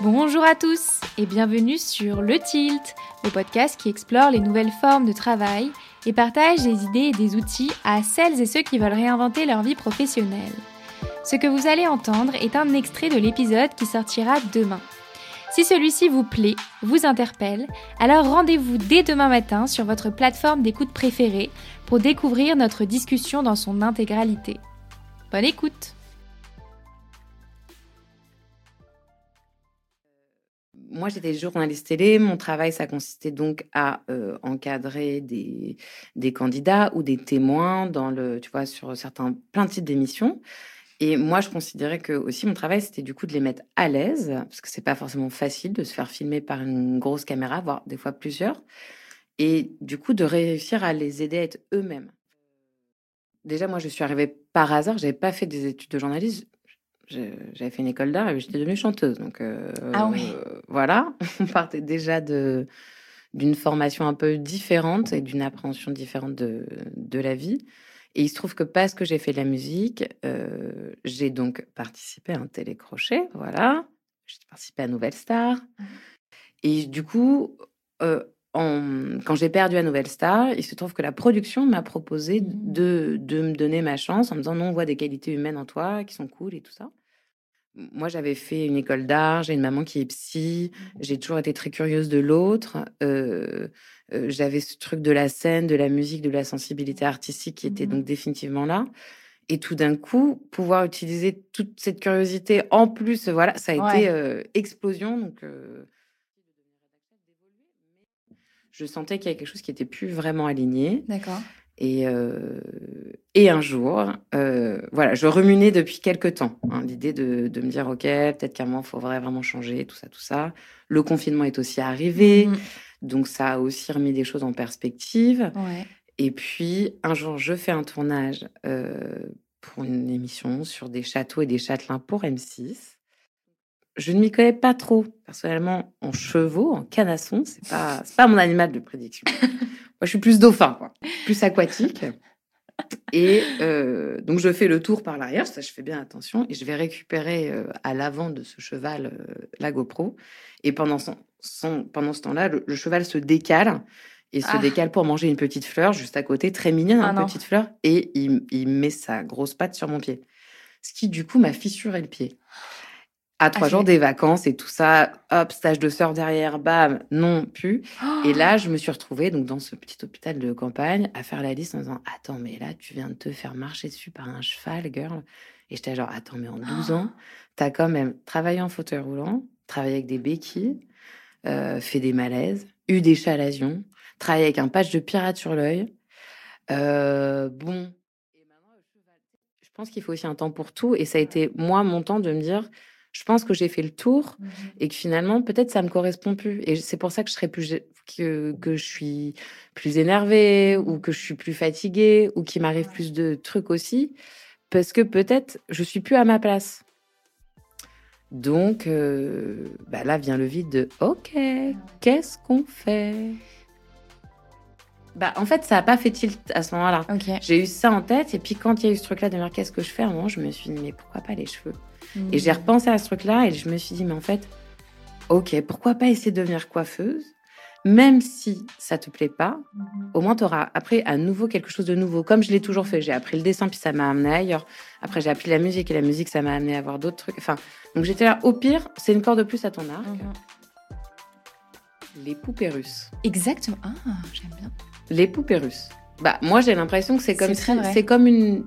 Bonjour à tous et bienvenue sur Le Tilt, le podcast qui explore les nouvelles formes de travail et partage des idées et des outils à celles et ceux qui veulent réinventer leur vie professionnelle. Ce que vous allez entendre est un extrait de l'épisode qui sortira demain. Si celui-ci vous plaît, vous interpelle, alors rendez-vous dès demain matin sur votre plateforme d'écoute préférée pour découvrir notre discussion dans son intégralité. Bonne écoute! Moi, j'étais journaliste télé. Mon travail, ça consistait donc à encadrer des candidats ou des témoins sur plein de types d'émissions. Et moi, je considérais que aussi mon travail, c'était du coup de les mettre à l'aise, parce que c'est pas forcément facile de se faire filmer par une grosse caméra, voire des fois plusieurs, et du coup de réussir à les aider à être eux-mêmes. Déjà, moi, je suis arrivée par hasard. J'avais pas fait des études de journalisme. J'avais fait une école d'art et j'étais devenue chanteuse. Donc, voilà, on partait déjà d'une formation un peu différente et d'une appréhension différente de la vie. Et il se trouve que parce que j'ai fait de la musique, j'ai donc participé à un télécrochet, voilà. J'ai participé à Nouvelle Star. Et du coup, quand j'ai perdu à Nouvelle Star, il se trouve que la production m'a proposé de me donner ma chance en me disant « Non, on voit des qualités humaines en toi qui sont cool et tout ça ». Moi, j'avais fait une école d'art, j'ai une maman qui est psy, j'ai toujours été très curieuse de l'autre. J'avais ce truc de la scène, de la musique, de la sensibilité artistique qui était donc définitivement là. Et tout d'un coup, pouvoir utiliser toute cette curiosité en plus, voilà, ça a été explosion. Donc, je sentais qu'il y avait quelque chose qui n'était plus vraiment aligné. D'accord. Et un jour, je ruminais depuis quelques temps l'idée de me dire « Ok, peut-être qu'à un moment, il faudrait vraiment changer, tout ça. » Le confinement est aussi arrivé, donc ça a aussi remis des choses en perspective. Ouais. Et puis, un jour, je fais un tournage pour une émission sur des châteaux et des châtelains pour M6. Je ne m'y connais pas trop, personnellement, en chevaux, en canassons. C'est pas mon animal de prédiction. Moi, je suis plus dauphin, quoi. Plus aquatique. Et donc, je fais le tour par l'arrière, ça, je fais bien attention. Et je vais récupérer à l'avant de ce cheval la GoPro. Et pendant ce temps-là, le cheval se décale. Et se décale pour manger une petite fleur juste à côté, très mignonne, petite fleur. Et il met sa grosse patte sur mon pied. Ce qui, du coup, m'a fissuré le pied. À 3 jours des vacances et tout ça, hop, stage de sœur derrière, bam, non, plus. Et là, je me suis retrouvée donc, dans ce petit hôpital de campagne à faire la liste en disant « Attends, mais là, tu viens de te faire marcher dessus par un cheval, girl. » Et j'étais genre « Attends, mais en 12 ans, t'as quand même travaillé en fauteuil roulant, travaillé avec des béquilles, fait des malaises, eu des chalazions, travaillé avec un patch de pirate sur l'œil. Je pense qu'il faut aussi un temps pour tout. Et ça a été, moi, mon temps de me dire... Je pense que j'ai fait le tour et que finalement, peut-être, ça ne me correspond plus. Et c'est pour ça que que je suis plus énervée ou que je suis plus fatiguée ou qu'il m'arrive plus de trucs aussi. Parce que peut-être, je ne suis plus à ma place. Donc, là vient le vide de « Ok, qu'est-ce qu'on fait ?» En fait, ça n'a pas fait tilt à ce moment-là. Okay. J'ai eu ça en tête. Et puis, quand il y a eu ce truc-là de me dire « Qu'est-ce que je fais ?» À un moment, je me suis dit « Mais pourquoi pas les cheveux ?» Et j'ai repensé à ce truc-là et je me suis dit, mais en fait, ok, pourquoi pas essayer de devenir coiffeuse ? Même si ça ne te plaît pas, au moins tu auras appris à nouveau quelque chose de nouveau. Comme je l'ai toujours fait, j'ai appris le dessin, puis ça m'a amené ailleurs. Après, j'ai appris la musique et la musique, ça m'a amené à voir d'autres trucs. Enfin, donc j'étais là, au pire, c'est une corde de plus à ton arc. Les poupées russes. Exactement. Ah, j'aime bien. Les poupées russes. Moi, j'ai l'impression que c'est comme une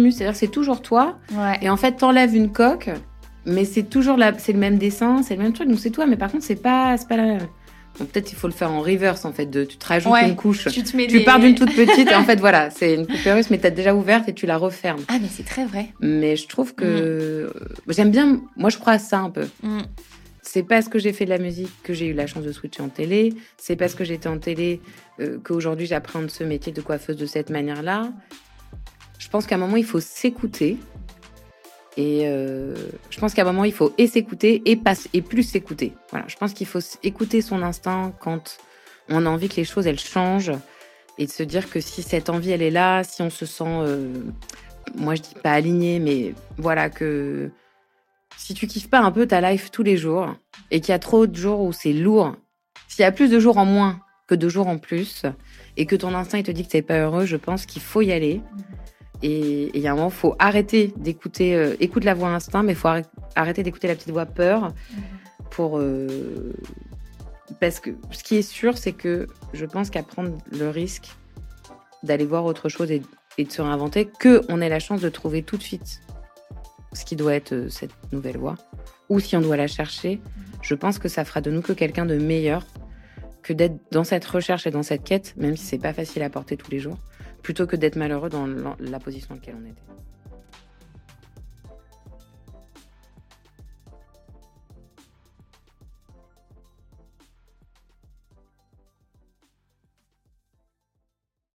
muse. C'est-à-dire, c'est toujours toi. Ouais. Et en fait, t'enlèves une coque, mais c'est toujours c'est le même dessin, c'est le même truc. Donc, c'est toi, mais par contre, c'est pas la même. Donc, peut-être, il faut le faire en reverse, en fait. Tu te rajoutes une couche. Tu pars d'une toute petite. Et en fait, voilà, c'est une poupée russe, mais t'as déjà ouverte et tu la refermes. Ah, mais c'est très vrai. Mais je trouve que... J'aime bien... Moi, je crois à ça, un peu. C'est parce que j'ai fait de la musique que j'ai eu la chance de switcher en télé. C'est parce que j'étais en télé qu'aujourd'hui, j'appréhende ce métier de coiffeuse de cette manière-là. Je pense qu'à un moment, il faut s'écouter. Et je pense qu'à un moment, il faut et s'écouter et plus s'écouter. Voilà. Je pense qu'il faut écouter son instinct quand on a envie que les choses, elles changent. Et de se dire que si cette envie, elle est là, si on se sent... moi, je dis pas aligné, mais voilà que... Si tu kiffes pas un peu ta life tous les jours et qu'il y a trop de jours où c'est lourd, s'il y a plus de jours en moins que de jours en plus et que ton instinct il te dit que t'es pas heureux, je pense qu'il faut y aller. Et il y a un moment, faut arrêter d'écouter, écoute la voix instinct, mais faut arrêter d'écouter la petite voix peur pour... parce que ce qui est sûr, c'est que je pense qu'à prendre le risque d'aller voir autre chose et de se réinventer, qu'on ait la chance de trouver tout de suite ce qui doit être cette nouvelle voie, ou si on doit la chercher, je pense que ça fera de nous que quelqu'un de meilleur, que d'être dans cette recherche et dans cette quête, même si c'est pas facile à porter tous les jours, plutôt que d'être malheureux dans la position dans laquelle on était.